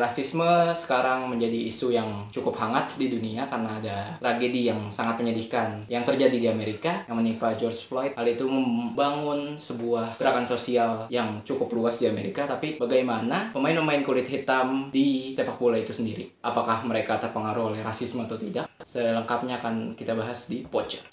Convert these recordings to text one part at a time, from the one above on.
Rasisme sekarang menjadi isu yang cukup hangat di dunia karena ada tragedi yang sangat menyedihkan yang terjadi di Amerika yang menimpa George Floyd. Hal itu membangun sebuah gerakan sosial yang cukup luas di Amerika, tapi bagaimana pemain-pemain kulit hitam di sepak bola itu sendiri? Apakah mereka terpengaruh oleh rasisme atau tidak? Selengkapnya akan kita bahas di Pocher.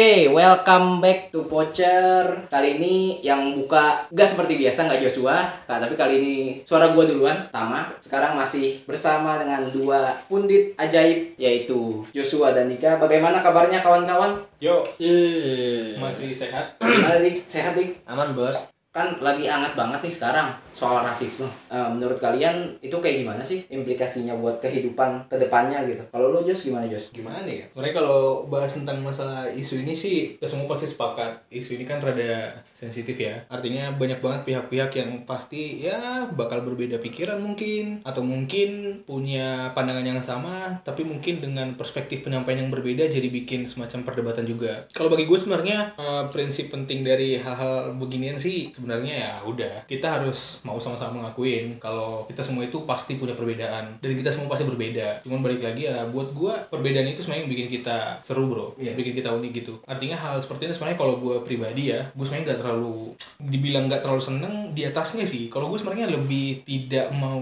Oke, welcome back to Pocher. Kali ini yang buka gak seperti biasa, gak Joshua. Nah, tapi kali ini suara gue duluan, Tama. Sekarang masih bersama dengan dua pundit ajaib, yaitu Joshua dan Dika. Bagaimana kabarnya kawan-kawan? Yo, masih sehat? Sehat, Dik? Aman, Bos. Kan lagi hangat banget nih sekarang soal rasisme. Menurut kalian itu kayak gimana sih implikasinya buat kehidupan kedepannya gitu? Kalau lo Jos gimana Jos? Gimana ya? Sebenarnya kalau bahas tentang masalah isu ini sih kita semua pasti sepakat. Isu ini kan rada sensitif ya. Artinya banyak banget pihak-pihak yang pasti ya bakal berbeda pikiran mungkin, atau mungkin punya pandangan yang sama tapi mungkin dengan perspektif penyampaian yang berbeda jadi bikin semacam perdebatan juga. Kalau bagi gue sebenarnya prinsip penting dari hal-hal beginian sih sebenarnya ya udah, kita harus mau sama-sama ngakuin kalau kita semua itu pasti punya perbedaan dan kita semua pasti berbeda. Cuman balik lagi ya, buat gue perbedaan itu sebenarnya yang bikin kita seru bro, bikin kita unik gitu. Artinya hal seperti ini sebenarnya kalau gue pribadi ya, gue sebenarnya nggak terlalu dibilang nggak terlalu seneng di atasnya sih. Kalau gue sebenarnya lebih tidak mau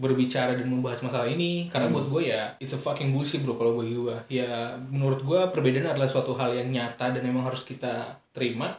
berbicara dan membahas masalah ini karena buat gue ya it's a fucking bullshit bro. Kalau bagi gue ya menurut gue perbedaan adalah suatu hal yang nyata dan memang harus kita terima.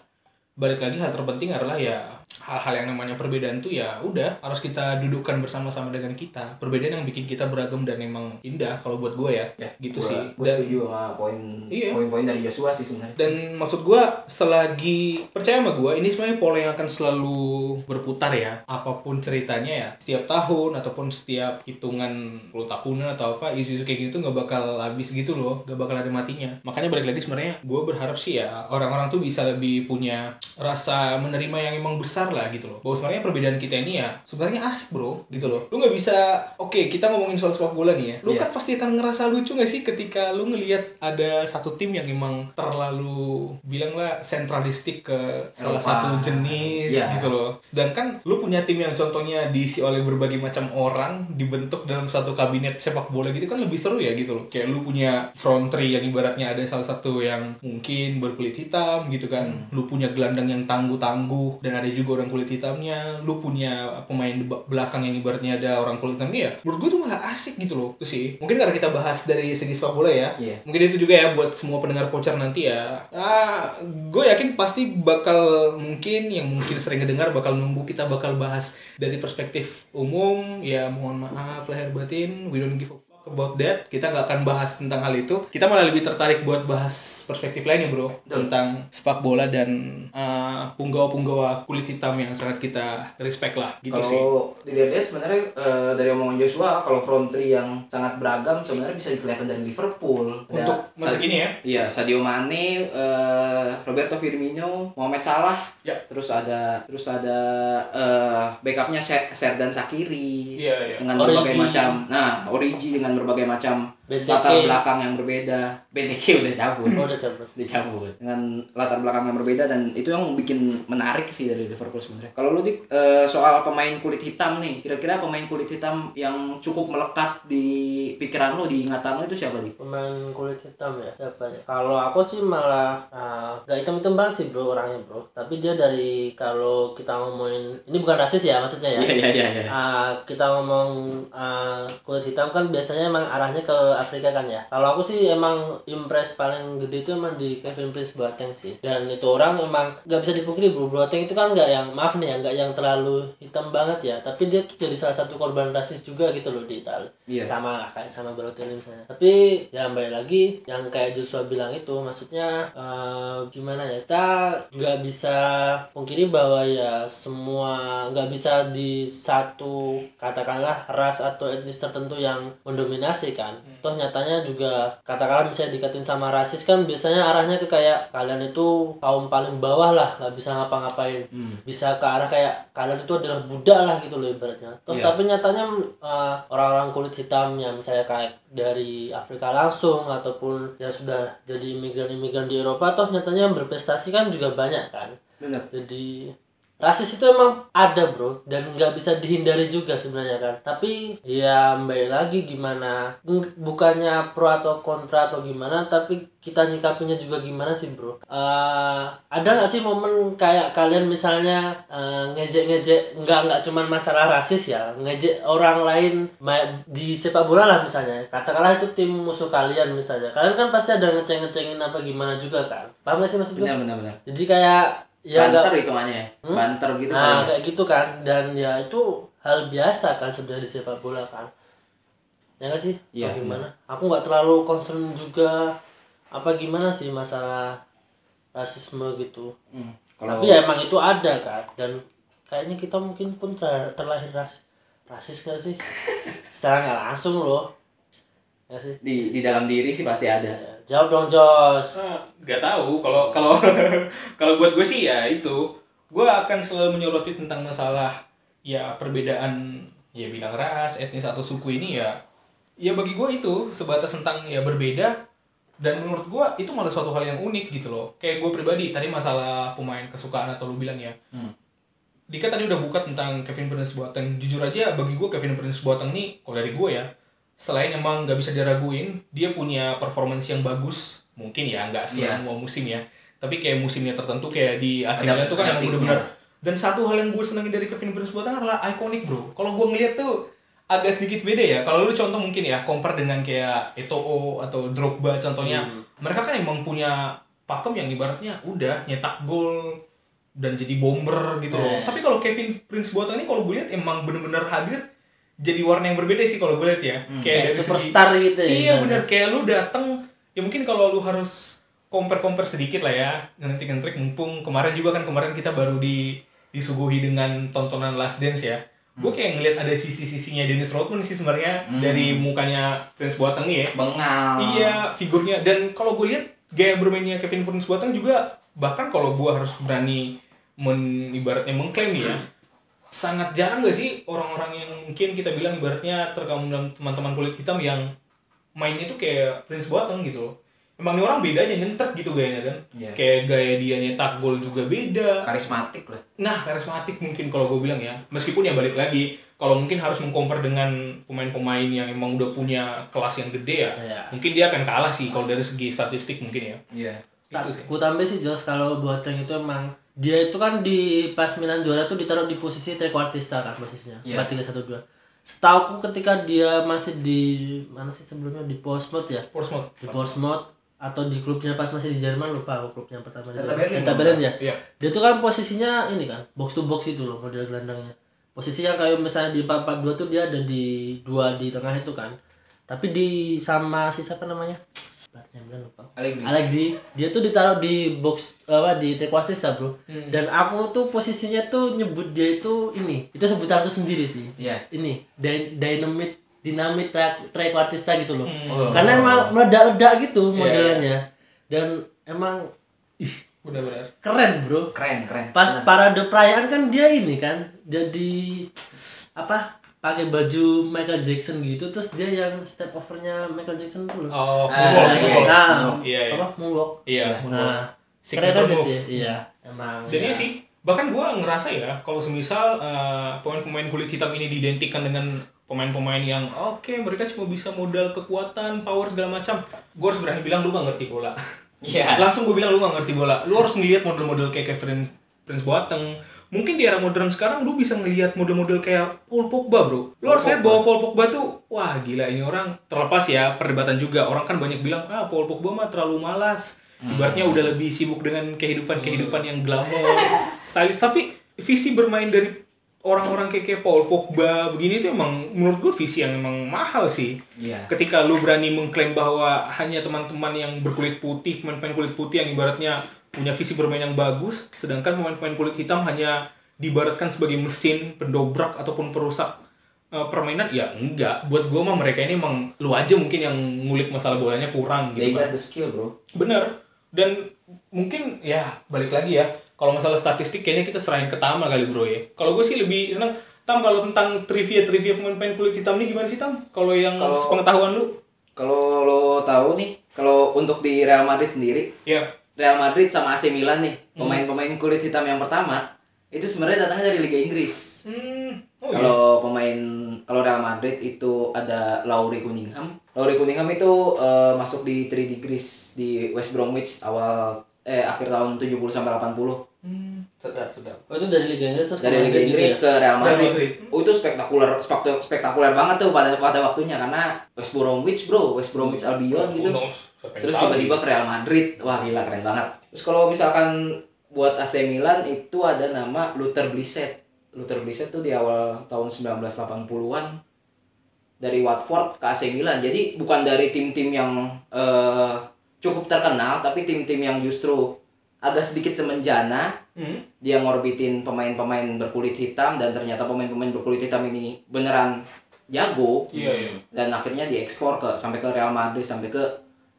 Balik lagi, hal terpenting adalah ya hal-hal yang namanya perbedaan tuh ya udah harus kita dudukkan bersama-sama dengan kita. Perbedaan yang bikin kita beragam dan emang indah kalau buat gue ya gitu sih. Gue setuju sama poin-poin dari Joshua sih sebenarnya. Dan maksud gue selagi percaya sama gue ini sebenarnya pola yang akan selalu berputar ya. Apapun ceritanya ya, setiap tahun ataupun setiap hitungan puluh tahunan atau apa, isu-isu kayak gitu tuh gak bakal habis gitu loh, gak bakal ada matinya. Makanya balik lagi sebenarnya gue berharap sih ya orang-orang tuh bisa lebih punya rasa menerima yang emang besar lah gitu loh. Bahwa sebenarnya perbedaan kita ini ya sebenarnya asik bro gitu loh. Lu gak bisa, oke, kita ngomongin soal sepak bola nih ya, lu kan pasti akan ngerasa lucu gak sih ketika lu ngelihat ada satu tim yang emang terlalu bilanglah sentralistik ke salah satu jenis gitu loh. Sedangkan lu punya tim yang contohnya diisi oleh berbagai macam orang, dibentuk dalam satu kabinet sepak bola gitu kan lebih seru ya gitu loh. Kayak lu punya front three yang ibaratnya ada salah satu yang mungkin berkulit hitam gitu kan, lu punya gelandang yang tangguh-tangguh dan ada juga orang kulit hitamnya, lu punya pemain belakang yang ibaratnya ada orang kulit hitamnya ya. Menurut gue tuh malah asik gitu loh. Itu sih. Mungkin karena kita bahas dari segi sepak bola ya. Yeah. Mungkin itu juga ya buat semua pendengar Pocher nanti ya. Gue yakin pasti bakal mungkin sering ngedengar bakal nunggu kita bakal bahas dari perspektif umum. Ya mohon maaf lahir batin, we don't give a about that. Kita gak akan bahas tentang hal itu. Kita malah lebih tertarik buat bahas perspektif lainnya bro, tentang sepak bola dan punggawa-punggawa kulit hitam yang sangat kita respect lah gitu. Kalo sih kalau dilihat-lihat sebenarnya dari omongan Joshua, kalau front three yang sangat beragam sebenarnya bisa dilihat dari Liverpool untuk masa ini ya. Iya, Sadio Mane, Roberto Firmino, Mohamed Salah ya. Terus ada backupnya Serdan Sakiri ya. Dengan berbagai macam Origi dengan berbagai macam latar belakang yang berbeda. BTK udah cabut dengan latar belakang yang berbeda, dan itu yang bikin menarik sih dari Liverpool sebenarnya. Kalau lu Dik, soal pemain kulit hitam nih, kira-kira pemain kulit hitam yang cukup melekat di pikiran lu, di ingatan lu itu siapa Dik? Pemain kulit hitam ya siapa ya? Kalau aku sih malah gak hitam-hitam banget sih bro orangnya bro, tapi dia dari, kalau kita ngomongin ini bukan rasis ya maksudnya ya. Kita ngomong kulit hitam kan biasanya emang arahnya ke Afrika kan ya. Kalau aku sih emang impress paling gede itu emang di Kevin Prince Boateng sih. Dan itu orang emang gak bisa dipungkiri, Boateng itu kan gak yang, maaf nih ya, gak yang terlalu hitam banget ya, tapi dia tuh jadi salah satu korban rasis juga gitu loh di Italia. Yeah. Sama lah kayak sama Balotelli misalnya. Tapi ya balik lagi yang kayak Joshua bilang itu, maksudnya gimana ya, kita gak bisa pungkiri bahwa ya semua, gak bisa di satu katakanlah ras atau etnis tertentu yang mendominasi kan. Toh nyatanya juga katakanlah misalnya dikatain sama rasis kan biasanya arahnya ke kayak kalian itu kaum paling bawah lah, gak bisa ngapa-ngapain. Bisa ke arah kayak kalian itu adalah budak lah gitu loh ibaratnya. Toh yeah. Tapi nyatanya orang-orang kulit hitam yang misalnya kayak dari Afrika langsung ataupun yang sudah jadi imigran-imigran di Eropa, toh nyatanya yang berprestasi kan juga banyak kan. Benar. Jadi rasis itu emang ada bro, dan nggak bisa dihindari juga sebenarnya kan. Tapi ya kembali lagi gimana, bukannya pro atau kontra atau gimana, tapi kita nyikapinya juga gimana sih bro. Ada nggak sih momen kayak kalian misalnya ngejek nggak cuma masalah rasis ya, ngejek orang lain di sepak bola lah misalnya, katakanlah itu tim musuh kalian misalnya, kalian kan pasti ada ngeceng-ngecengin apa gimana juga kan, paham nggak sih maksudnya? Benar. Jadi kayak ya, banter hitungannya, banter gitu kan. Nah, kayak gitu kan, dan ya itu hal biasa kan sebenarnya di sepak bola kan. Ya nggak sih? Iya. Gimana? Aku nggak terlalu concern juga apa gimana sih masalah rasisme gitu. Kalau... Tapi ya emang itu ada kan, dan kayaknya kita mungkin pun terlahir rasis nggak sih? Secara nggak langsung loh. Ya sih? Di dalam diri sih pasti ada. Ya. Jawab dong Josh. Gak tahu kalau buat gue sih ya itu, gue akan selalu menyoroti tentang masalah ya perbedaan, ya bilang ras, etnis atau suku ini ya bagi gue itu sebatas tentang ya berbeda, dan menurut gue itu malah suatu hal yang unik gitu loh. Kayak gue pribadi tadi masalah pemain kesukaan atau lu bilang ya. Dika tadi udah buka tentang Kevin Prince Boateng. Jujur aja bagi gue Kevin Prince Boateng nih, kalau dari gue ya, selain emang gak bisa diraguin, dia punya performance yang bagus. Mungkin ya, gak semua musim ya. Tapi kayak musimnya tertentu, kayak di AC Milan tuh kan yang bener-bener. Dan satu hal yang gue senengin dari Kevin Prince Boateng adalah ikonik bro. Kalau gue ngeliat tuh agak sedikit beda ya. Kalau lu contoh mungkin ya, compare dengan kayak Eto'o atau Drogba contohnya. Mereka kan emang punya pakem yang ibaratnya udah nyetak gol dan jadi bomber gitu loh. Tapi kalau Kevin Prince Boateng ini kalau gue liat emang bener-bener hadir jadi warna yang berbeda sih kalau gue lihat ya. Kayak superstar segi, gitu ya. Iya benar, kayak lu datang ya mungkin kalau lu harus compare sedikit lah ya. Ngentrik-ngentrik mumpung kemarin kita baru disuguhi dengan tontonan Last Dance ya. Gue kayak ngelihat ada sisi-sisinya Dennis Rodman sih sebenarnya dari mukanya Prince Boateng ya. Bengal. Iya, figurnya, dan kalau gue lihat gaya bermainnya Kevin Prince Boateng juga, bahkan kalau gue harus berani ibaratnya mengklaim ya. Sangat jarang gak sih orang-orang yang mungkin kita bilang ibaratnya tergabung dalam teman-teman kulit hitam yang mainnya tuh kayak Prince Boateng gitu loh. Emang ini orang bedanya nyentek gitu gayanya kan. Yeah. Kayak gaya dia nyetak gol juga beda. Karismatik lah. Nah, karismatik mungkin kalau gue bilang ya. Meskipun ya balik lagi, kalau mungkin harus mengcompare dengan pemain-pemain yang emang udah punya kelas yang gede ya. Yeah. Mungkin dia akan kalah sih kalau dari segi statistik mungkin ya. Iya. Yeah. Gue tambah sih Jos, kalau Boateng itu emang dia itu kan di pas Milan juara tuh ditaruh di posisi trequartista kan posisinya. 4-3-1-2. Setauku ketika dia masih di mana sih sebelumnya, di Portsmouth ya? Portsmouth atau di klubnya pas masih di Jerman, lupa aku klubnya pertama di Jerman. Berlin ya. Yeah. Dia tuh kan posisinya ini kan, box to box itu loh model gelandangnya. Posisinya kayak misalnya di 4-4-2 tuh dia ada di 2 di tengah itu kan. Tapi di sama si siapa namanya? Allegri. Dia tuh ditaruh di box di trequartista bro. Dan aku tuh posisinya tuh nyebut dia itu ini. Itu sebutan aku sendiri sih. Yeah. Ini dinamit trequartista gitu loh. Karena emang meledak-ledak gitu modelannya. Yeah. Dan emang udah benar. Keren bro. Keren. Pas parade perayaan kan dia ini kan. Jadi apa? Pakai baju Michael Jackson gitu, terus dia yang step overnya Michael Jackson tuh loh. Oh, moonwalk. Iya. Nah, keren aja sih. Iya, emang. Dan ini sih, bahkan gue ngerasa ya, kalau semisal pemain-pemain kulit hitam ini diidentikan dengan pemain-pemain yang mereka cuma bisa modal kekuatan, power segala macam. Gue harus berani bilang lu gak ngerti bola. Iya. Langsung gue bilang lu gak ngerti bola. Lu harus ngelihat model-model kayak Kevin Prince Boateng, Mungkin di era modern sekarang lu bisa ngelihat model-model kayak Paul Pogba, bro. Lu harus lihat bahwa Paul Pogba tuh, wah gila ini orang. Terlepas ya perdebatan juga, orang kan banyak bilang, ah Paul Pogba mah terlalu malas, ibaratnya udah lebih sibuk dengan kehidupan-kehidupan yang glamour, stylish. Tapi visi bermain dari orang-orang kayak Paul Pogba begini tuh emang menurut gue visi yang emang mahal sih. Yeah. Ketika lu berani mengklaim bahwa hanya teman-teman yang berkulit putih, pemain-pemain kulit putih yang ibaratnya punya visi bermain yang bagus, sedangkan pemain-pemain kulit hitam hanya diibaratkan sebagai mesin pendobrak ataupun perusak permainan. Ya enggak, buat gue mah mereka ini emang lu aja mungkin yang ngulik masalah bolanya kurang gitu. They got the skill, bro. Bener. Dan mungkin ya balik lagi ya, kalau masalah statistik kayaknya kita serahin ke Tam kali, bro, ya. Kalau gue sih lebih senang Tam kalau tentang trivia pemain kulit hitam nih gimana sih, Tam? Kalau yang sepengetahuan lu? Kalau lo tahu nih, kalau untuk di Real Madrid sendiri, yeah. Real Madrid sama AC Milan nih, pemain-pemain kulit hitam yang pertama itu sebenarnya datangnya dari Liga Inggris. Kalau Real Madrid itu ada Lauri Cunningham. Lauri Cunningham itu masuk di 3D Greece di West Bromwich akhir tahun 70 sampai 80. Sedap. Oh, itu dari Liga Inggris ke Real Madrid. Oh, itu spektakuler banget tuh pada waktunya karena West Bromwich, bro, West Bromwich Albion gitu. Terus tiba-tiba ke Real Madrid. Wah, gila keren banget. Terus kalau misalkan buat AC Milan itu ada nama Luther Blissett. Luther Blissett tuh di awal tahun 1980-an dari Watford ke AC Milan. Jadi bukan dari tim-tim yang cukup terkenal, tapi tim-tim yang justru ada sedikit semenjana. Dia ngorbitin pemain-pemain berkulit hitam dan ternyata pemain-pemain berkulit hitam ini beneran jago. Dan akhirnya diekspor sampai ke Real Madrid, sampai ke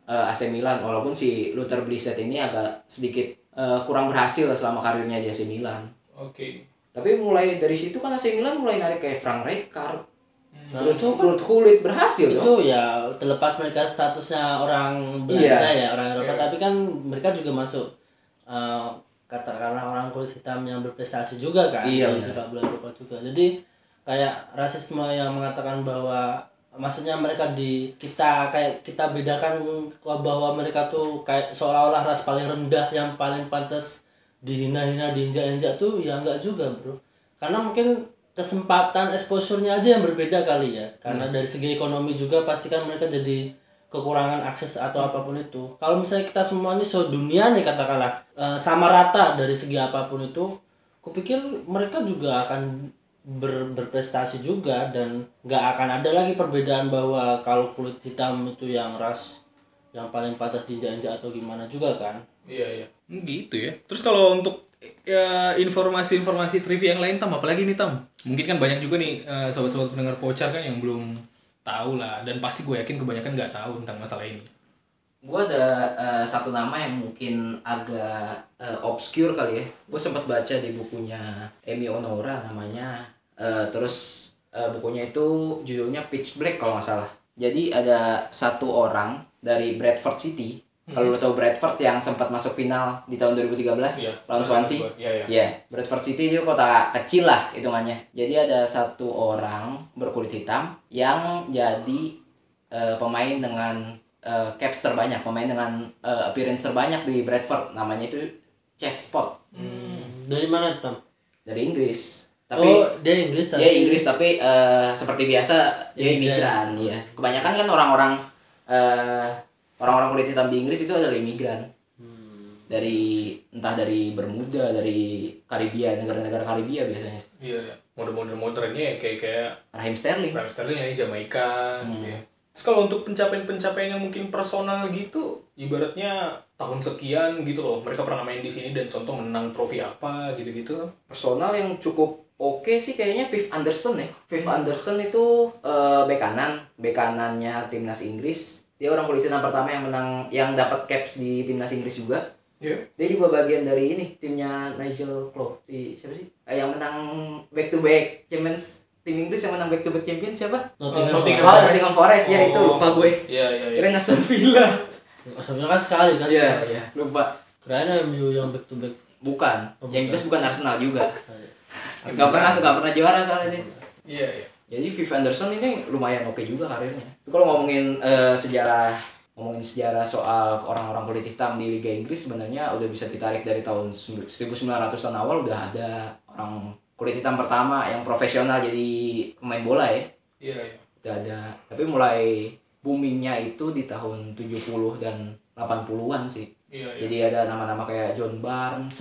AC Milan. Walaupun si Luther Blissett ini agak sedikit kurang berhasil selama karirnya di AC Milan. Oke. Tapi mulai dari situ kan AC Milan mulai narik kayak Frank Rijkaard. Berut kulit berhasil itu dong. Ya terlepas mereka statusnya orang Belanda, ya orang Eropa, tapi kan mereka juga masuk katakanlah orang kulit hitam yang berprestasi juga kan, dari sepak bola Eropa juga. Jadi kayak rasisme yang mengatakan bahwa maksudnya mereka kita bedakan bahwa mereka tuh kayak seolah-olah ras paling rendah yang paling pantas dihina-hina, diinjak-injak tuh ya enggak juga, bro. Karena mungkin kesempatan exposure-nya aja yang berbeda kali ya. Karena dari segi ekonomi juga pasti kan mereka jadi kekurangan akses atau apapun itu. Kalau misalnya kita semua ini sedunia nih katakanlah sama rata dari segi apapun itu, kupikir mereka juga akan berprestasi juga dan gak akan ada lagi perbedaan bahwa kalau kulit hitam itu yang ras yang paling pantas diinjak-injak atau gimana juga kan. Iya. Gitu ya. Terus kalau untuk ya, informasi-informasi trivia yang lain, Tam, apalagi nih, Tam? Mungkin kan banyak juga nih sobat-sobat pendengar Pocer kan yang belum tahu lah, dan pasti gue yakin kebanyakan nggak tahu tentang masalah ini. Gue ada satu nama yang mungkin agak obscure kali ya. Gue sempat baca di bukunya Amy Onora namanya, terus bukunya itu judulnya Pitch Black kalau nggak salah. Jadi ada satu orang dari Bradford City. Kalau lo tau Bradford yang sempat masuk final di tahun 2013 lawan Swansea. Iya. Bradford City itu kota kecil lah hitungannya. Jadi ada satu orang berkulit hitam yang jadi pemain dengan caps terbanyak, pemain dengan appearance terbanyak di Bradford. Namanya itu Chespot. Dari mana, Tom? Dari Inggris. Tapi dia Inggris tapi. Dia Inggris tapi seperti biasa dia imigran, ya. Kebanyakan kan orang-orang kulit hitam di Inggris itu adalah imigran. Entah dari Bermuda, dari Karibia, negara-negara Karibia biasanya. Iya. Model-modernnya ya kayak Raheem Sterling ya, Jamaika gitu ya. Terus kalau untuk pencapaian-pencapaian yang mungkin personal gitu, ibaratnya tahun sekian gitu loh, mereka pernah main di sini dan contoh menang trofi apa gitu-gitu. Personal yang cukup oke sih kayaknya Viv Anderson ya. Viv Anderson itu bek kanannya timnas Inggris. Dia orang kulit hitam pertama yang menang, yang dapat caps di timnas Inggris juga. Yeah. Dia juga bagian dari ini timnya Nigel Clough. Siapa sih? Yang menang back to back Champions, tim Inggris yang menang back to back Champions siapa? Nottingham Forest ya, itu lupa gue. Iya. Keren Aston Villa. Aston Villa kan sekali kan. Iya. Lupa. Keren MU yang back to back. Bukan. Yang jelas bukan Arsenal juga. Enggak pernah juara soalnya dia. Iya. Jadi Viv Anderson ini lumayan oke juga karirnya. Tapi kalau ngomongin sejarah ngomongin sejarah soal orang-orang kulit hitam di Liga Inggris sebenarnya udah bisa ditarik dari tahun 1900-an awal, udah ada orang kulit hitam pertama yang profesional jadi pemain bola ya. Iya. Udah ada, tapi mulai boomingnya itu di tahun 70 dan 80-an sih. Iya. Jadi ada nama-nama kayak John Barnes,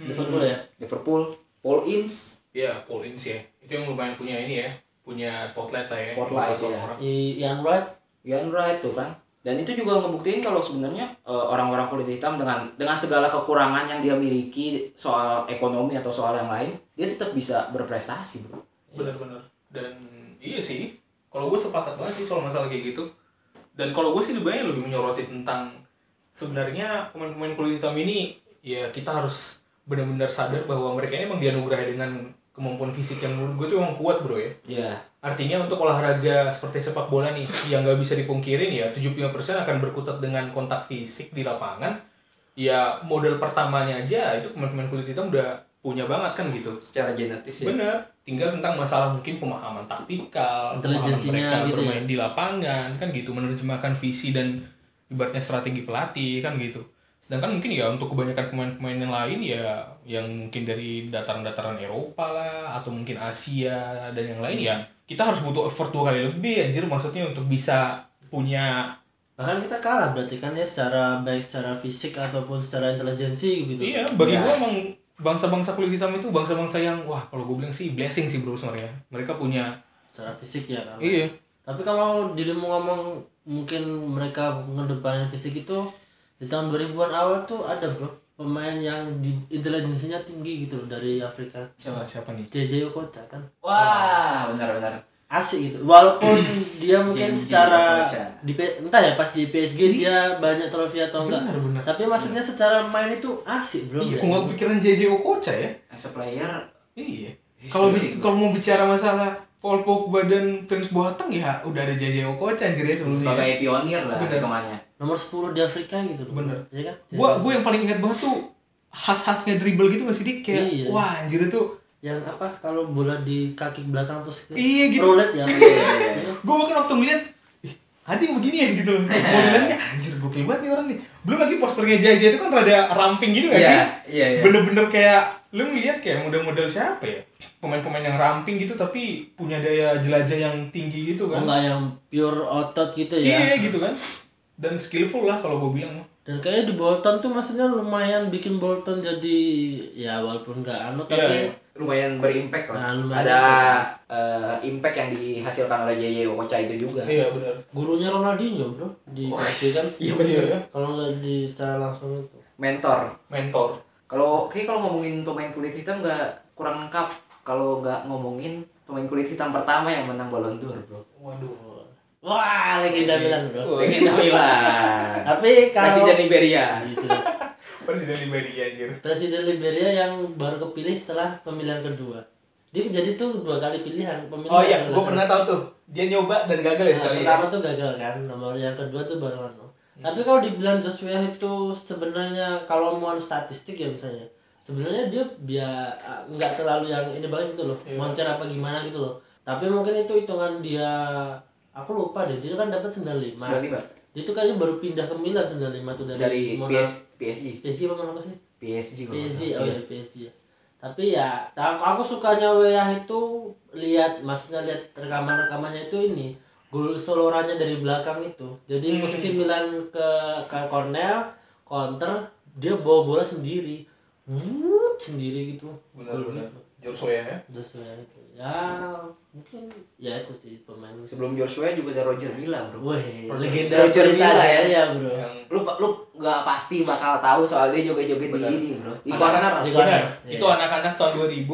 Liverpool ya. Liverpool, Paul Ince. Iya, Paul Ince ya. Itu yang lumayan punya ini ya, punya spotlight lah ya. Spotlight ya. Ian Wright tuh kan. Dan itu juga ngebuktiin kalau sebenarnya orang-orang kulit hitam dengan segala kekurangan yang dia miliki soal ekonomi atau soal yang lain, dia tetap bisa berprestasi, bro. Benar-benar. Dan iya sih, kalau gue sepakat banget sih soal masalah kayak gitu. Dan kalau gue sih lebih menyoroti tentang sebenarnya pemain-pemain kulit hitam ini, ya kita harus benar-benar sadar bahwa mereka ini emang dianugerahi dengan kemampuan fisik yang menurut gue tuh emang kuat, bro ya. Iya. Artinya untuk olahraga seperti sepak bola nih yang gak bisa dipungkirin ya 75% akan berkutat dengan kontak fisik di lapangan. Ya modal pertamanya aja itu pemain-pemain kulit hitam udah punya banget kan gitu. Secara genetis ya. Bener. Tinggal tentang masalah mungkin pemahaman taktikal, pemahaman mereka gitu bermain ya di lapangan kan gitu, menerjemahkan visi dan ibaratnya strategi pelatih kan gitu. Sedangkan mungkin ya untuk kebanyakan pemain-pemain yang lain ya yang mungkin dari dataran-dataran Eropa lah atau mungkin Asia dan yang lain ya kita harus butuh effort 2 kali lebih anjir, maksudnya untuk bisa punya. Bahkan kita kalah berarti kan ya secara baik secara fisik ataupun secara intelijensi gitu. Iya, bagi gua emang bangsa-bangsa kulit hitam itu bangsa-bangsa yang wah kalau gua bilang sih blessing sih bro sebenarnya. Mereka punya secara fisik ya kan. Iya. Tapi kalau dirimu ngomong mungkin mereka ngedepanin fisik itu di tahun 2000-an awal tuh ada bro pemain yang intelijensinya tinggi gitu loh dari Afrika. Siapa nih? JJ Okocha kan. Wah, benar-benar asik gitu. Walaupun dia mungkin secara entah ya pas di PSG dia banyak trofi atau enggak. Bener. Tapi maksudnya secara main itu asik bro. Iya, aku enggak kepikiran JJ Okocha ya as a player. Iya. Kalau mau bicara masalah Paul Pogba dan Prince Boateng ya udah ada JJ Okocha anjir ya sebelumnya. Sebagai pionir lah hitungannya. Nomor 10 di Afrika gitu loh. Bener. Iya kan? Gue yang paling ingat banget tuh khas-khasnya dribble gitu masih dik kayak iya. Wah anjir itu yang apa kalau bola di kaki belakang terus iya gitu. Roulette ya. Gue bahkan waktu ngeliat ada yang beginian gitu loh. Modelannya anjir gokil banget nih orang nih. Belum lagi posternya JJ itu kan rada ramping gitu enggak sih? Iya. Bener-bener kayak lu ngeliat kayak model-model siapa ya? Pemain-pemain yang ramping gitu tapi punya daya jelajah yang tinggi gitu kan. Enggak yang pure otot gitu ya. Iya gitu kan. Dan skillful lah kalau gue bilang. Dan kayaknya di Bolton tuh maksudnya lumayan bikin Bolton jadi ya walaupun enggak anu tapi lumayan berimpact lah. Nah, lumayan ada impact yang dihasilkan oleh JJ Okocha itu juga. Iya benar. Gurunya Ronaldinho, bro. Di kan. Iya benar ya. Kalau enggak di secara langsung itu. Mentor. Kalau ngomongin pemain kulit hitam nggak kurang lengkap kalau nggak ngomongin pemain kulit hitam pertama yang menang Ballon d'Or, bro. Waduh. Wah, legenda Milan, bro. Legenda Milan. Tapi kalau Presiden Liberia anjir. Presiden Liberia yang baru kepilih setelah pemilihan kedua. Dia jadi tuh 2 kali pilihan pemilihan. Oh iya, gue pernah tahu tuh. Dia nyoba dan gagal ya sekali. Pertama tuh gagal kan, nomor yang kedua tuh baru Tapi kalau dibilang Joshua itu sebenarnya kalau mau statistik ya misalnya sebenarnya dia nggak terlalu yang ini banget gitu loh, moncer apa gimana gitu loh. Tapi mungkin itu hitungan dia, aku lupa deh, dia kan dapat 95. Dia tuh kayaknya baru pindah ke Milan 95 tuh dari PSG. PSG. Oh iya PSG. Tapi ya, aku sukanya Weah itu lihat rekaman-rekamannya itu ini. Gol solorannya dari belakang itu. Jadi posisi Milan ke Cornell, counter, dia bawa bola sendiri. Wuuut sendiri gitu. Benar. Joshua ya. Joshua itu. Ya, mungkin ya itu sih pemain. Sebelum Joshua juga ada Roger Milla, bro. Wah, legenda Roger Milla ya, bro. Lu enggak pasti bakal tahu soalnya joget-joget di ini, bro. Di corner. Itu anak-anak tahun 2000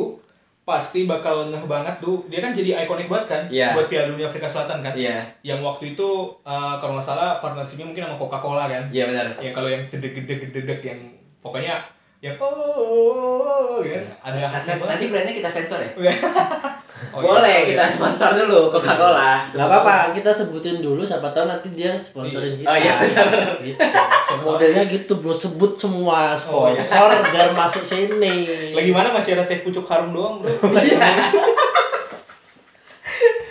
pasti bakal ngeh banget tuh. Dia kan jadi ikonik banget kan buat Piala Dunia Afrika Selatan kan. Yang waktu itu kalau nggak salah partnershipnya mungkin sama Coca-Cola kan. Iya benar. Ya kalau yang dedek yang pokoknya yang ya. Ada nanti brandnya kita sensor ya. Boleh kita sponsor dulu Coca-Cola. Enggak apa-apa, kita sebutin dulu siapa tahu nanti dia sponsorin kita. Oh iya benar. Gitu. Modelnya gitu bro, sebut semua sponsor biar masuk sini. Lagi mana masih ada teh pucuk harum doang, bro.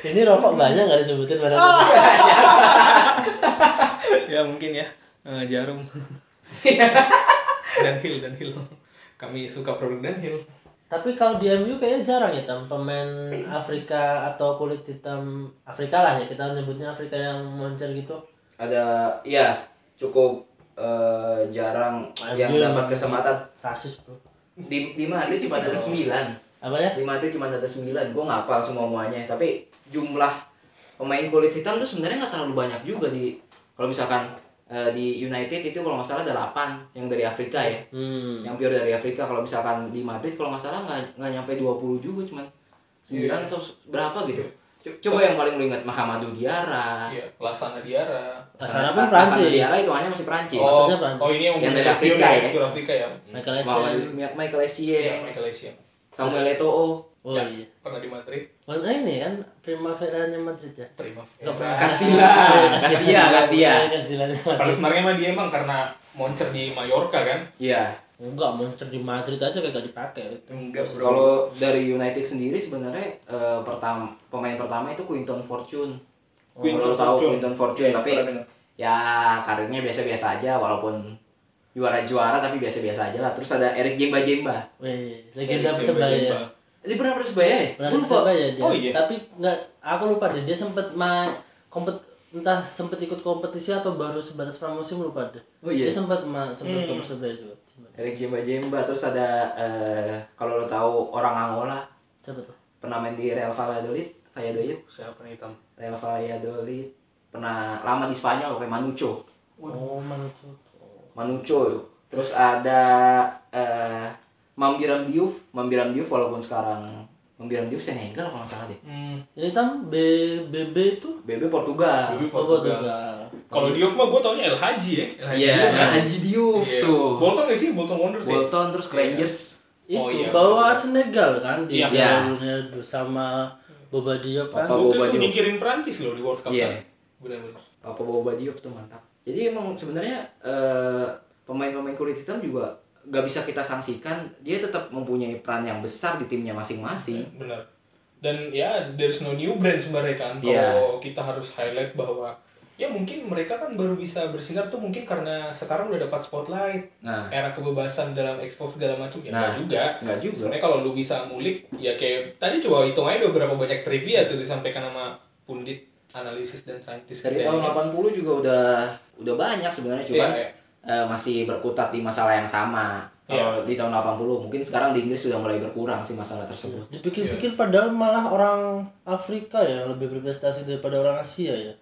Ini rokok banyak enggak disebutin barang. Ya mungkin ya, jarum. Danhil. Kami suka produk Danhil. Tapi kalau di MU kayaknya jarang ya Tam, pemain Afrika atau kulit hitam Afrika lah ya, kita nyebutnya Afrika yang moncer gitu. Ada, ya cukup jarang yang dapat kesempatan. Rasis bro. Di Madrid cuma ada 9. Apa ya? Di Madrid cuma ada 9, gue ngapal semua-muanya. Tapi jumlah pemain kulit hitam tuh sebenarnya gak terlalu banyak juga di, kalau misalkan di United itu kalau nggak salah ada 8 yang dari Afrika ya, yang pure dari Afrika. Kalau misalkan di Madrid kalau nggak salah nggak nyampe 20 juga, cuman 9 atau berapa gitu. Coba yang paling lu ingat Mahamadou Diarra, Lasana Diarra. Lasana pun Prancis. Lasana Diarra itu hanya masih Prancis. Oh ini yang dari Afrika ya. Dari Afrika ya. Michael Essien. Samuel Eto'o. Oh ya, iya. Pernah di Madrid. Oh ini kan Primavera-nya Madrid ya. Primavera. Castilla. Padahal sebenarnya mah dia emang karena moncer di Mallorca kan? Iya. Enggak, moncer di Madrid aja kayak gak dipakai. Enggak. Kalau dari United sendiri sebenarnya pemain pertama itu Quinton Fortune. Kalau tahu Quinton Fortune, tapi ya karirnya biasa-biasa aja walaupun juara-juara tapi biasa-biasa aja lah. Terus ada Eric Jemba-Jemba. Legenda Persebaya. Liberia Persebaya. Dia. Oh iya. Tapi enggak, aku lupa deh, dia sempat entah sempat ikut kompetisi atau baru sebatas pramusim, lupa deh. Oh iya. Dia sempat ke Persebaya juga. Eric Jemba-Jemba. Terus ada kalau lo tahu orang Angola. Siapa tuh? Pernah main di Real Valladolid. Siapa yang hitam? Real Valladolid. Pernah lama di Spanyol kayak Manucho. Oh, Manucho. Terus ada Mambiram Diouf walaupun sekarang Mambiram Diouf Senegal kalau nggak salah deh. Ini Tam BB tuh. BB Portugal. Kalau Diouf mah gue taunya El Haji ya. El Haji Diouf tuh. Bolton nggak sih? Bolton Wanderers. Bolton terus Rangers. Yeah. Itu bawa Senegal kan di dunia sama Boba Diop kan. Boba Diop dikirim Prancis loh di World Cup. Iya. Benar-benar. Papa Boba Diop tuh mantap. Jadi emang sebenarnya pemain-pemain kulit hitam juga gak bisa kita sangsikan, dia tetap mempunyai peran yang besar di timnya masing-masing. Benar. Dan ya there's no new brand sebenarnya kan. Kalau kita harus highlight bahwa ya mungkin mereka kan baru bisa bersinar tuh mungkin karena sekarang udah dapat spotlight, era kebebasan dalam ekspos segala macam ya. Nggak juga. Sebenarnya kalau lu bisa ngulik ya kayak tadi coba hitung aja beberapa banyak trivia tuh disampaikan sama pundit, analisis dan saintis. Dari tahun 80 juga udah banyak sebenarnya cuman. Yeah. Masih berkutat di masalah yang sama. Kalau di tahun 80 mungkin sekarang di Inggris sudah mulai berkurang sih masalah tersebut. Dipikir-pikir padahal malah orang Afrika ya lebih berprestasi daripada orang Asia ya.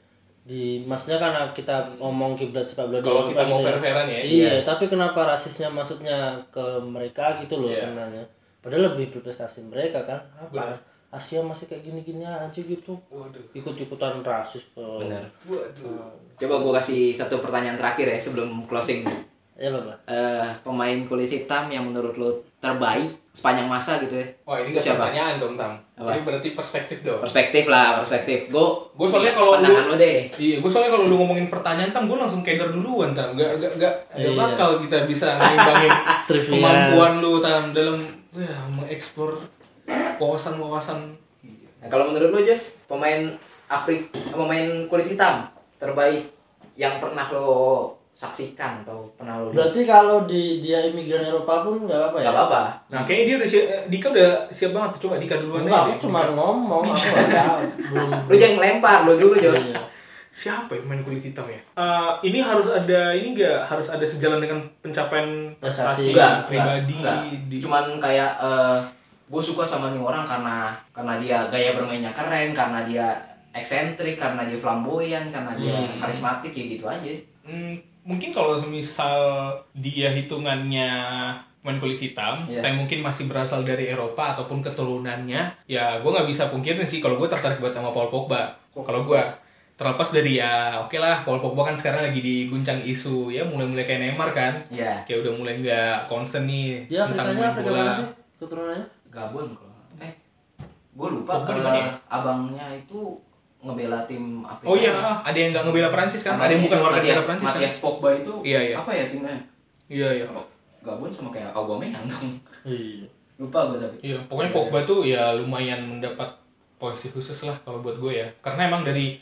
Di maksudnya karena kita ngomong kiblat sepak bola kalau kita mau fair-fairan ya. Iya, tapi kenapa rasisnya maksudnya ke mereka gitu loh sebenarnya. Padahal lebih berprestasi mereka kan. Apa? Bener. Asia masih kayak gini-gini aja gitu. Waduh. Ikut-ikutan rasis. Bener. Waduh. Coba gue kasih satu pertanyaan terakhir ya sebelum closing. Iya Bapak. Pemain kulit hitam yang menurut lo terbaik sepanjang masa gitu ya. Wah ini gak pertanyaan dong Tam. Ini berarti perspektif dong. Perspektif. Gue soalnya kalau lu deh. Iya, gue soalnya kalau lu ngomongin pertanyaan Tam, gue langsung keder duluan Tam. Gak bakal kita bisa ngembangin kemampuan lu Tam dalam mengeksplor wawasan-wawasan. Nah, kalau menurut lu Jess, pemain kulit hitam terbaik yang pernah lo saksikan atau pernah lo berarti lihat. Kalau dia imigran Eropa pun nggak apa-apa ya? Nggak apa-apa. Nah kayaknya dia udah siap banget. Coba Dika duluan. Aku cuma ngomong. Lo jangan lempar lo dulu Jos. Siapa yang main kulit hitam ya? Ini harus ada, harus ada sejalan dengan pencapaian prestasi pribadi. Cuman kayak gue suka sama nih orang karena dia gaya bermainnya keren, karena dia eksentrik, karena dia flamboyan, karena dia karismatik ya gitu aja. Mungkin kalau misal dia hitungannya pemain kulit hitam yang mungkin masih berasal dari Eropa ataupun keturunannya, ya gue nggak bisa pungkirin sih kalau gue tertarik banget sama Paul Pogba. Kalau gue terlepas dari ya oke lah, Paul Pogba kan sekarang lagi diguncang isu ya mulai kayak Neymar kan, kayak udah mulai nggak concern nih tentang main bola. Keturunannya Gabon kalau gue lupa. Abangnya itu ngebela tim Afrika. Oh iya, ada yang nggak ngebela Prancis kan? Ada yang bukan warga negara Prancis kan? Matias Pogba itu apa ya timnya? Iya. Gabon sama kayak Aubameyang dong. Iya. Lupa gue tapi. Iya, pokoknya Pogba tuh ya lumayan mendapat posisi khusus lah kalau buat gue ya. Karena emang dari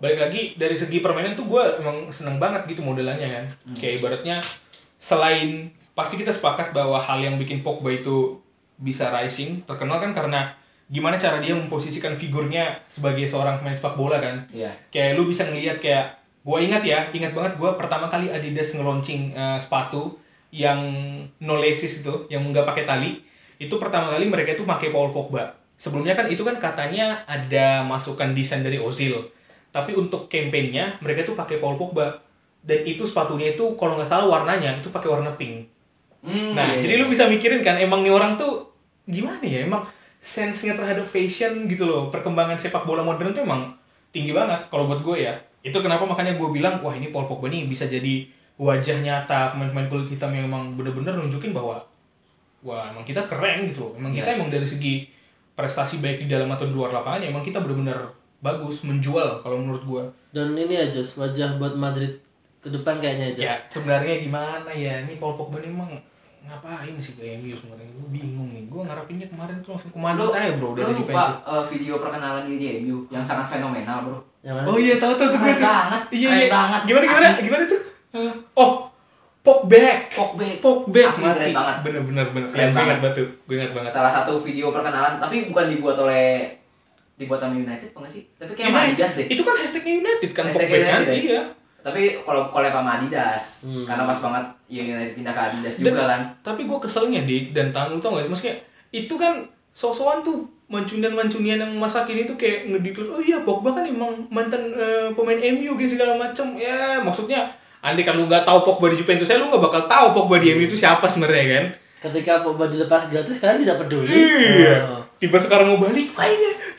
balik lagi dari segi permainan tuh gue emang seneng banget gitu modelannya kan. Kayak ibaratnya selain pasti kita sepakat bahwa hal yang bikin Pogba itu bisa rising terkenal kan karena gimana cara dia memposisikan figurnya sebagai seorang pemain sepak bola kan. Yeah. Kayak lu bisa ngelihat kayak gue ingat banget gue pertama kali Adidas nge-launching sepatu yang no laces itu, yang nggak pakai tali. Itu pertama kali mereka itu pakai Paul Pogba. Sebelumnya kan itu kan katanya ada masukan desain dari Ozil. Tapi untuk kampanyenya mereka itu pakai Paul Pogba. Dan itu sepatunya itu kalau nggak salah warnanya itu pakai warna pink. Nah, jadi lu bisa mikirin kan emang nih orang tuh gimana ya emang sense-nya terhadap fashion gitu loh. Perkembangan sepak bola modern tuh emang tinggi banget kalau buat gue ya. Itu kenapa makanya gue bilang, wah ini Paul Pogba nih bisa jadi wajah nyata pemain-pemain kulit hitam yang emang bener-bener nunjukin bahwa wah emang kita keren gitu loh. Emang kita emang dari segi prestasi baik di dalam atau di luar lapangan emang kita bener-bener bagus, menjual kalau menurut gue. Dan ini aja wajah buat Madrid ke depan kayaknya aja. Ya sebenarnya gimana ya, ini Paul Pogba nih emang ngapain sih ke MU sebenarnya? Gue bingung nih. Gue ngarepinnya kemarin tuh langsung komando aja bro. Udah di Pak video perkenalan dia di MU yang sangat fenomenal bro. Oh iya tahu tuh gue tuh. Iya banget. Gimana tuh? Oh Pogba keren banget. Bener banget. Gue ingat banget. Salah satu video perkenalan tapi bukan dibuat oleh United apa nggak sih? Tapi kayak Adidas deh. Itu kan hashtagnya United kan Pogba kan? Iya. Tapi kalau collab sama Adidas, karena pas banget United pindah ke Adidas juga kan. Tapi gue keselnya Dik dan Tanggung tau gak sih? Maksudnya itu kan sok-sokan tuh mancunian-mancunian yang masakin itu kayak ngedeklar, oh iya Pogba kan emang mantan pemain MU gitu segala macem. Ya maksudnya andai kan lu gak tau Pogba di Juventus, lu gak bakal tahu Pogba di MU itu siapa sebenarnya kan. Ketika Pogba dilepas gratis kan tidak peduli. Iya. Tiba sekarang mau balik,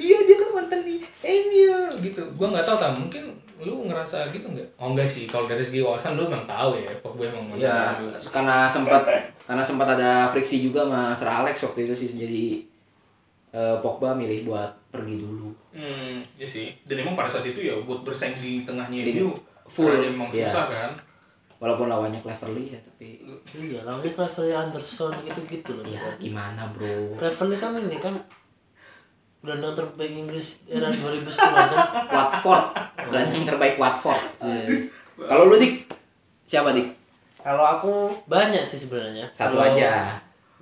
iya dia kan mantan di MU gitu. Gue gak tahu kan mungkin lu ngerasa gitu nggak? Oh enggak sih, kalau dari segi wawasan lu emang tahu ya, Pogba emang. Ya, karena sempat ada friksi juga sama Sir Alex waktu itu sih jadi Pogba milih buat pergi dulu. Ya sih. Dan emang pada saat itu ya buat bersaing di tengahnya itu full emang susah kan. Walaupun lawannya Cleverley ya tapi iya lawannya Cleverley Anderson gitu-gitu loh. Ya gimana bro? Cleverley kan ini kan gelandang terbaik Inggris era 2010 kan? Watford, gelandang terbaik Watford. Kalau lu Dik, siapa Dik? Kalau aku banyak sih sebenarnya. Satu aja.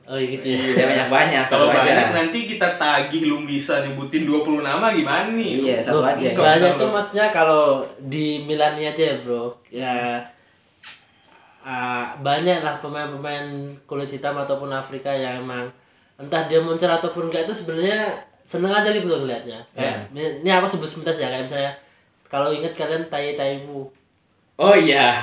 Oh gitu ya. Dia banyak-banyak. Kalau banyak nanti kita tagih lu bisa nyebutin 20 nama gimana nih? Iya satu aja. Banyak tuh maksudnya kalau di Milan aja ya bro. Ya banyak lah pemain-pemain kulit hitam ataupun Afrika yang emang entah dia muncul ataupun enggak itu sebenarnya seneng aja gitu loh ngeliatnya. Kayak ini aku sebut sebentar ya kayak misalnya kalau inget kalian Taitaiwu. Oh iya.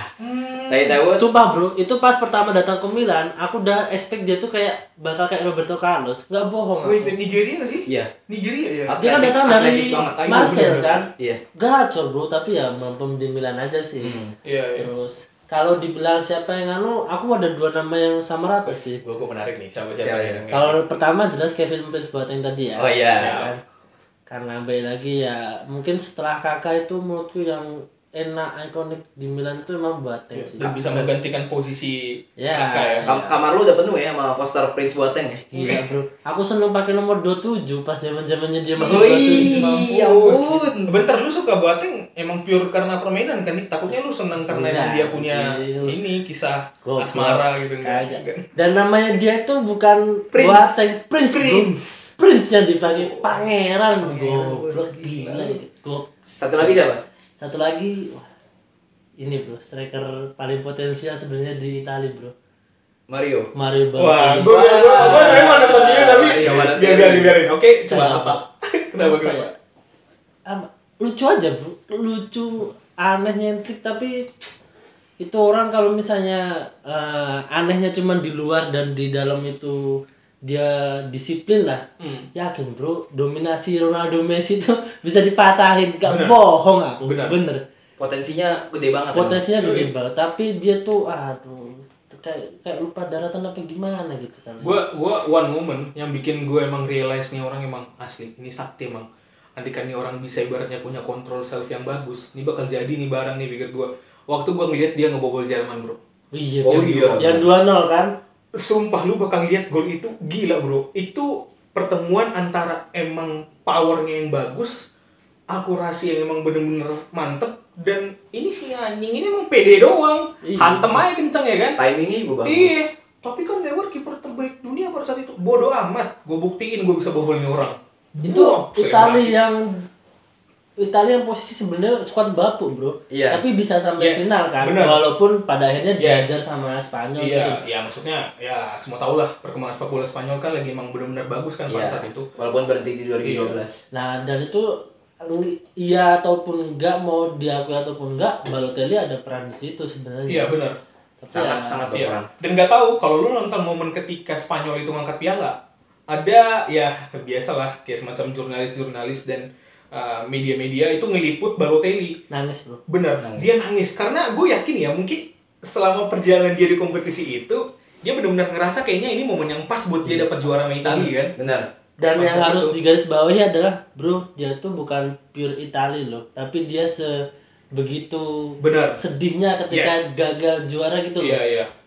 Taitaiwu. Sumpah bro, itu pas pertama datang ke Milan, aku udah expect dia tuh kayak bakal kayak Roberto Carlos. Enggak bohong. Wih, Nigeria enggak sih? Iya. Nigeria ya. Dia kan datang dari Marseille kan? Iya. Gacor bro, tapi ya mampu di Milan aja sih. Iya. Terus kalau dibilang siapa yang anu, aku ada dua nama yang sama rata sih. Gue menarik nih siapa ya. Kalau pertama jelas Kevin Prince Boateng tadi ya. Oh iya. Kan? Karena baik lagi ya, mungkin setelah kakak itu menurutku yang enak ikonik di Milan itu memang Boateng sih. Lu bisa menggantikan posisi kakak ya. Kamar lu udah penuh ya sama poster Prince Boateng ya. Iya bro. Aku seneng pakai nomor 27 pas zaman-zamannya dia masuk 27 mampu. Iya bun. Bentar lu suka Boateng? Emang pure karena permainan kan, takutnya lu seneng karena dia punya ini kisah asmara gitu kan. Dan namanya dia tuh bukan Boateng, Prince yang dipanggil pangeran goblok gila. Satu lagi wah ini bro, striker paling potensial sebenarnya di Italia bro. Mario Balotelli. Wah, gua memang nonton dia tapi biarin. Oke, coba apa? Kenapa? Lucu aja bro, lucu, aneh, nyentrik, tapi itu orang kalau misalnya anehnya cuma di luar dan di dalam itu dia disiplin lah. Yakin bro, dominasi Ronaldo Messi tuh bisa dipatahin, gak bohong aku, bener. Potensinya gede banget. Tapi dia tuh aduh kayak lupa daratan apa gimana gitu kan. Gue one moment yang bikin gue emang realize nih orang emang asli, ini sakti emang. Andikan nih orang bisa ibaratnya punya kontrol self yang bagus. Ini bakal jadi nih barang nih pikir gue. Waktu gue ngeliat dia ngebobol Jerman bro. Iya. Yang 2-0 kan. Sumpah lu bakal lihat gol itu gila bro. Itu pertemuan antara emang powernya yang bagus akurasi yang emang bener-bener mantep. Dan ini si anjing ini emang pede doang, hantem aja kenceng ya kan, timingnya juga bagus. Iya, tapi kan Neuer kiper terbaik dunia pada saat itu. Bodoh amat, gue buktiin gue bisa bobolin orang. Itu Italia yang posisi sebenarnya squad bapu bro, yeah. Tapi bisa sampai final kan, bener. Walaupun pada akhirnya diajar sama Spanyol gitu. Ya maksudnya ya semua tahu lah perkembangan sepak bola Spanyol kan lagi emang benar-benar bagus kan pada saat itu. Walaupun berhenti di 2012. Nah dan itu iya ataupun enggak, mau diakui ataupun enggak, Balotelli ada peran di situ sebenarnya. Iya benar, sangat berperan. Dan nggak tahu kalau lu nonton momen ketika Spanyol itu ngangkat piala, ada ya biasalah kayak semacam jurnalis-jurnalis dan media-media itu ngeliput Balotelli nangis bro, bener nangis. Dia nangis karena gue yakin ya mungkin selama perjalanan dia di kompetisi itu dia benar-benar ngerasa kayaknya ini momen yang pas buat dia dapat juara sama Italia kan, benar. Dan yang harus digarisbawahi adalah bro, dia tuh bukan pure Italia loh, tapi dia begitu sedihnya ketika gagal juara gitu loh.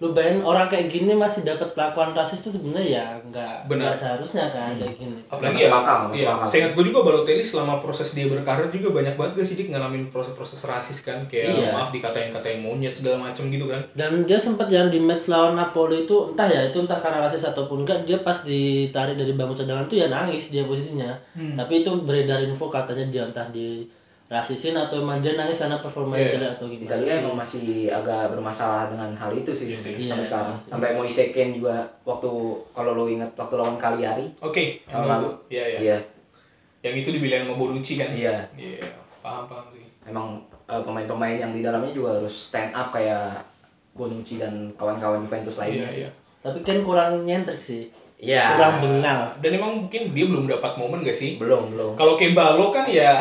Lu bayangin orang kayak gini masih dapat pelakuan rasis tuh sebenarnya ya nggak seharusnya kan kayak gini. Apalagi ya, saya ingat gue juga Balotelli selama proses dia berkarir juga banyak banget gak sih dia ngalamin proses-proses rasis kan, kayak maaf dikatain monyet segala macam gitu kan. Dan dia sempat yang di match lawan Napoli itu entah karena rasis ataupun enggak, dia pas ditarik dari bangku cadangan tuh ya nangis dia posisinya. Tapi itu beredar info katanya dia entah di rasisin atau emang dia nangis karena performanya jelek atau gimana. Italia emang masih agak bermasalah dengan hal itu sih sampai sekarang. Sampai Moise Kean juga waktu, kalau lo ingat waktu lawan Cagliari. Oke. Tahun lalu. Iya. Yang itu dibilang sama Bonucci kan? Iya. Paham sih. Emang pemain-pemain yang di dalamnya juga harus stand up kayak Bonucci dan kawan-kawan Juventus lainnya sih. Tapi kan kurang nyentrik sih. Ya. Kurang bengal. Dan emang mungkin dia belum dapat momen gak sih? Belum. Kalau kayak Balo kan ya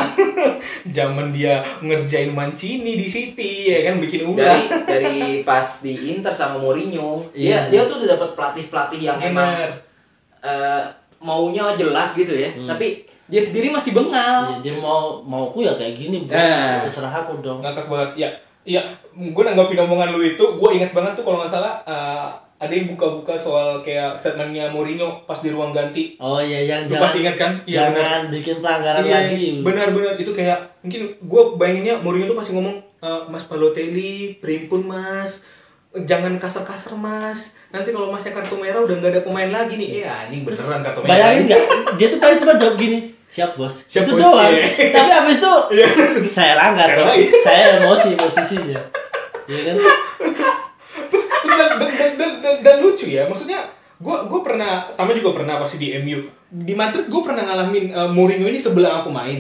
zaman dia ngerjain Mancini di City ya kan, bikin ulah. Dari pas di Inter sama Mourinho, dia tuh udah dapat pelatih-pelatih yang emang maunya jelas gitu ya. Tapi dia sendiri masih bengal. Dia mauku ya kayak gini, bro. Terserah aku dong. Ngantak banget. Iya, gue nanggapin omongan lu itu, gue ingat banget tuh kalau gak salah ada yang buka-buka soal kayak statementnya Mourinho pas di ruang ganti. Oh iya, yang lu pasti ingat kan? Jangan bikin pelanggaran lagi. Benar-benar itu kayak mungkin gue bayanginnya Mourinho tuh pasti ngomong, Mas Balotelli, primpun Mas, jangan kasar-kasar Mas. Nanti kalau Masnya kartu merah udah nggak ada pemain lagi nih. Iya, anjing beneran kartu merah. Bayangin nggak? Dia tuh paling cuma jawab gini, siap bos. Siap itu bos. Doang. Tapi abis itu saya langgar. Saya emosi posisinya. Iya kan? Dan lucu ya, maksudnya gue pernah, Tama juga pernah pasti di MU, di Madrid gue pernah ngalamin Mourinho ini sebel sama pemain.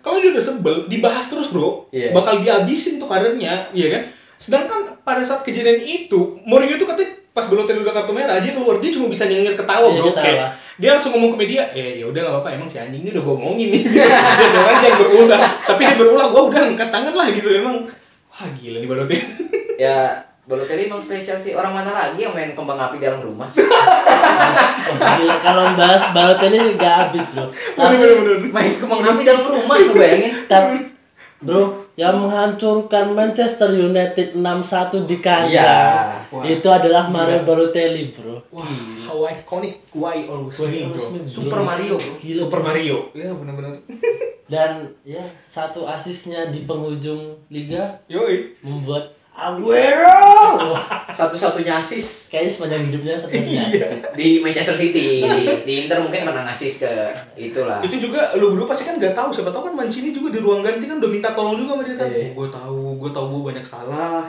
Kalau dia udah sebel, dibahas terus bro, bakal dihabisin tuh karirnya, iya kan? Sedangkan pada saat kejadian itu, Mourinho tuh katanya pas Balotelli udah kartu merah, dia keluar, dia cuma bisa nyengir ketawa bro, kayak dia langsung ngomong ke media, ya udah nggak apa-apa, emang si anjing ini udah gue ngomongin nih, orang jangan berulah, tapi dia berulah, gue udah angkat tangan lah gitu, emang wah gila nih Balotelli. Ya. Balotelli emang spesial sih, orang mana lagi yang main kembang api dalam rumah. Gila, kalau bahas Balotelli gak habis bro. Bener. Main kembang api dalam rumah, lu bayangin. Bro, yang menghancurkan Manchester United 6-1 di kandang itu adalah Mario Balotelli bro. Wah, how iconic, why always me bro. Super Mario bro. Gila, Super Mario. Ya bener-bener. Dan ya satu asisnya di penghujung liga membuat Aguero satu-satunya asis kayaknya sepanjang hidupnya, satu-satunya asis di Manchester City. Di Inter mungkin pernah ngasis ke itulah. Itu juga lu berdua pasti kan gak tahu, siapa tahu kan Mancini juga di ruang ganti kan udah minta tolong juga sama dia kan. Gue tahu gue banyak salah.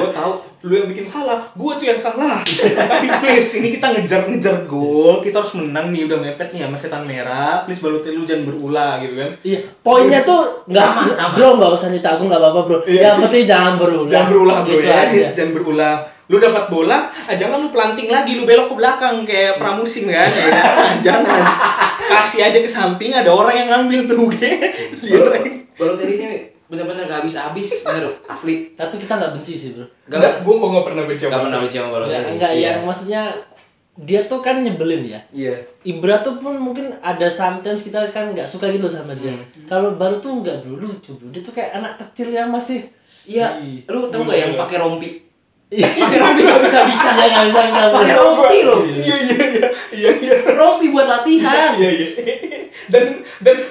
Gue tahu lu yang bikin salah, gue tuh yang salah. Tapi please ini kita ngejar gol, kita harus menang nih, udah mepet nih sama setan merah. Please Balotelli lu jangan berulah gitu kan. Iya, poinnya tuh enggak sama. Bro enggak usah ditanggung, enggak apa-apa bro. Yang penting jangan berulah. Berulah bro ya, dan berulah. Lu dapat bola, jangan lu pelanting lagi, lu belok ke belakang kayak pramusim kan. Jangan. Kasih aja ke samping, ada orang yang ngambil tuh ge. Baru tadi ini benar-benar gak habis-habis, benar loh, asli. Tapi kita enggak benci sih, bro. Gua enggak pernah benci. Enggak pernah benci sama Baru. Enggak, yang maksudnya dia tuh kan nyebelin ya. Iya. Ibra tuh pun mungkin ada sometimes kita kan enggak suka gitu sama dia. Kalau Baru tuh enggak dulu lucu, bro. Dia tuh kayak anak kecil yang masih. Iya, lu tau gak yang pakai rompi? Pakai rompi gak bisa-bisa. Pakai rompi lo. Iya. Rompi buat latihan. Iya. Dan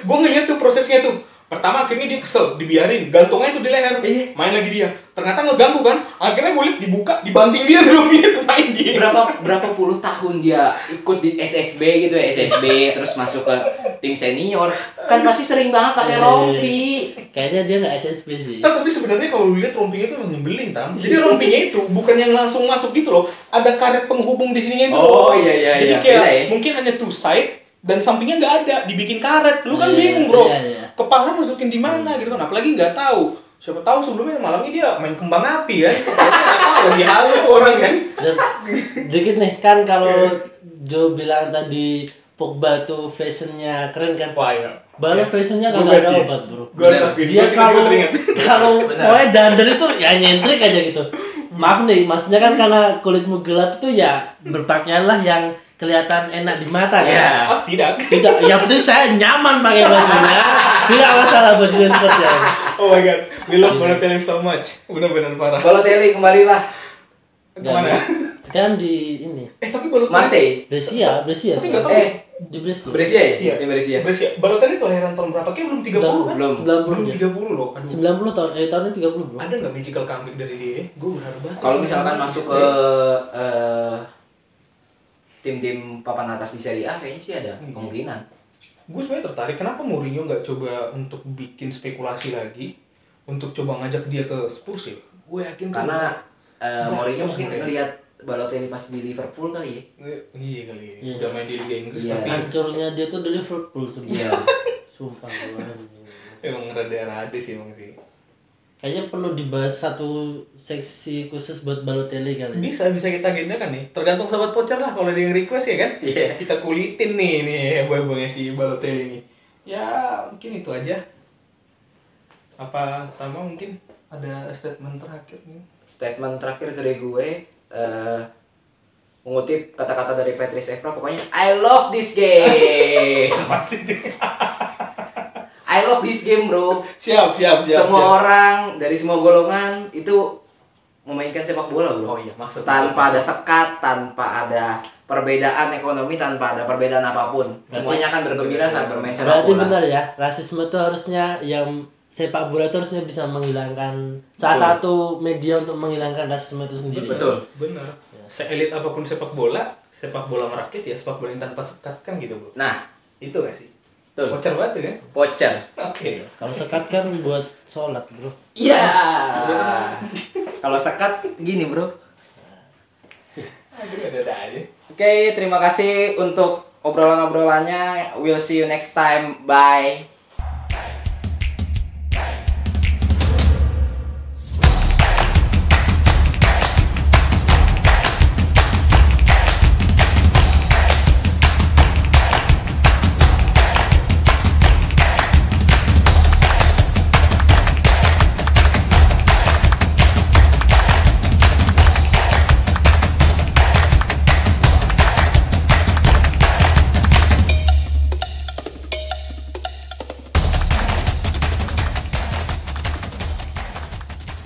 gue ngeliat tuh prosesnya tuh. Pertama akhirnya dia kesel, dibiarin, gantungnya itu di leher, main lagi dia. Ternyata ngeganggu kan, akhirnya mulut dibuka, dibanting dia terus gitu, main dia. Berapa puluh tahun dia ikut di SSB gitu ya, SSB terus masuk ke tim senior, kan pasti sering banget pakai rompi. Kayaknya dia nggak SSB sih. Tapi sebenarnya kalau lihat rompinya itu emang nyebelin tam. Jadi rompinya itu bukan yang langsung masuk gitu loh, ada karet penghubung di sininya itu. Oh iya. Jadi kayak mungkin hanya two side. Dan sampingnya nggak ada, dibikin karet. Lu kan bingung bro, kepala masukin di mana gitu kan? Apalagi nggak tahu. Siapa tahu sebelumnya malamnya dia main kembang api kan? Nggak tahu lagi halu tuh orang kan. Dikit nih kan kalau Joe bilang tadi Pogba tuh fashionnya keren kan? Wah, iya. Baru fashionnya kalau ada obat bro. Dia kalau pokoknya dander itu ya nyentrik aja gitu. Maaf nih, maksudnya kan karena kulitmu gelap tuh ya berpakaianlah yang kelihatan enak di mata kan? Yeah. Oh tidak. Yang penting saya nyaman pakai bajunya. Tidak masalah bajunya seperti apa. Oh my god, we love Balotelli so much. Benar-benar parah. Balotelli kembalilah. Kemana? Sekarang di ini. Tapi Balotelli. Marseille. Brescia. Tapi nggak tahu. Di Brescia. Brescia ya? Iya, di Brescia. Balotelli lahiran tahun berapa? Kayaknya belum 30 kan? Belum 30 loh. Aduh. 90 tahun. Tahunnya 30 belum. Ada nggak magical comeback dari dia? Gue berharap. Kalau misalkan masuk ke tim-tim papan atas di Serie A kayaknya sih ada kemungkinan. Gue sebenarnya tertarik kenapa Mourinho nggak coba untuk bikin spekulasi lagi untuk coba ngajak dia ke Spurs ya? Gue yakin karena Mourinho mungkin ngelihat Balotelli pas di Liverpool kali ya. Iya kali. Ya. Udah main di Liga Inggris tapi hancurnya dia tuh di Liverpool sebenarnya. Iya. Sumpah banget. Emang rada-rada sih emang sih. Kayaknya perlu dibahas satu seksi khusus buat Balotelli kali. Bisa kita agendakan nih. Tergantung sahabat Pocer lah kalau ada yang request ya kan. Yeah. Kita kulitin nih buah-buahnya si Balotelli nih. Ya, mungkin itu aja. Apa Tama mungkin ada statement terakhir nih? Statement terakhir dari gue mengutip kata-kata dari Patrice Evra pokoknya I love this game. I love this game bro. Siap. Semua orang dari semua golongan itu memainkan sepak bola bro. Oh iya, maksud tanpa ada sekat, tanpa ada perbedaan ekonomi, tanpa ada perbedaan apapun. Semuanya akan bergembira saat bermain sepak bola. Berarti benar ya, rasisme itu harusnya yang sepak bola itu harusnya bisa menghilangkan salah satu media untuk menghilangkan rasisme itu sendiri. Betul. Ya? Benar. Ya. Se-elit apapun sepak bola merakyat ya sepak bola yang tanpa sekat kan gitu bro. Nah, itu gak sih? Pocer banget ya? Pocer. Oke. Kalau sekat kan buat sholat bro. Iya. Yeah. Kalau sekat gini bro. Ada aja. Oke, terima kasih untuk obrolan-obrolannya. We'll see you next time. Bye.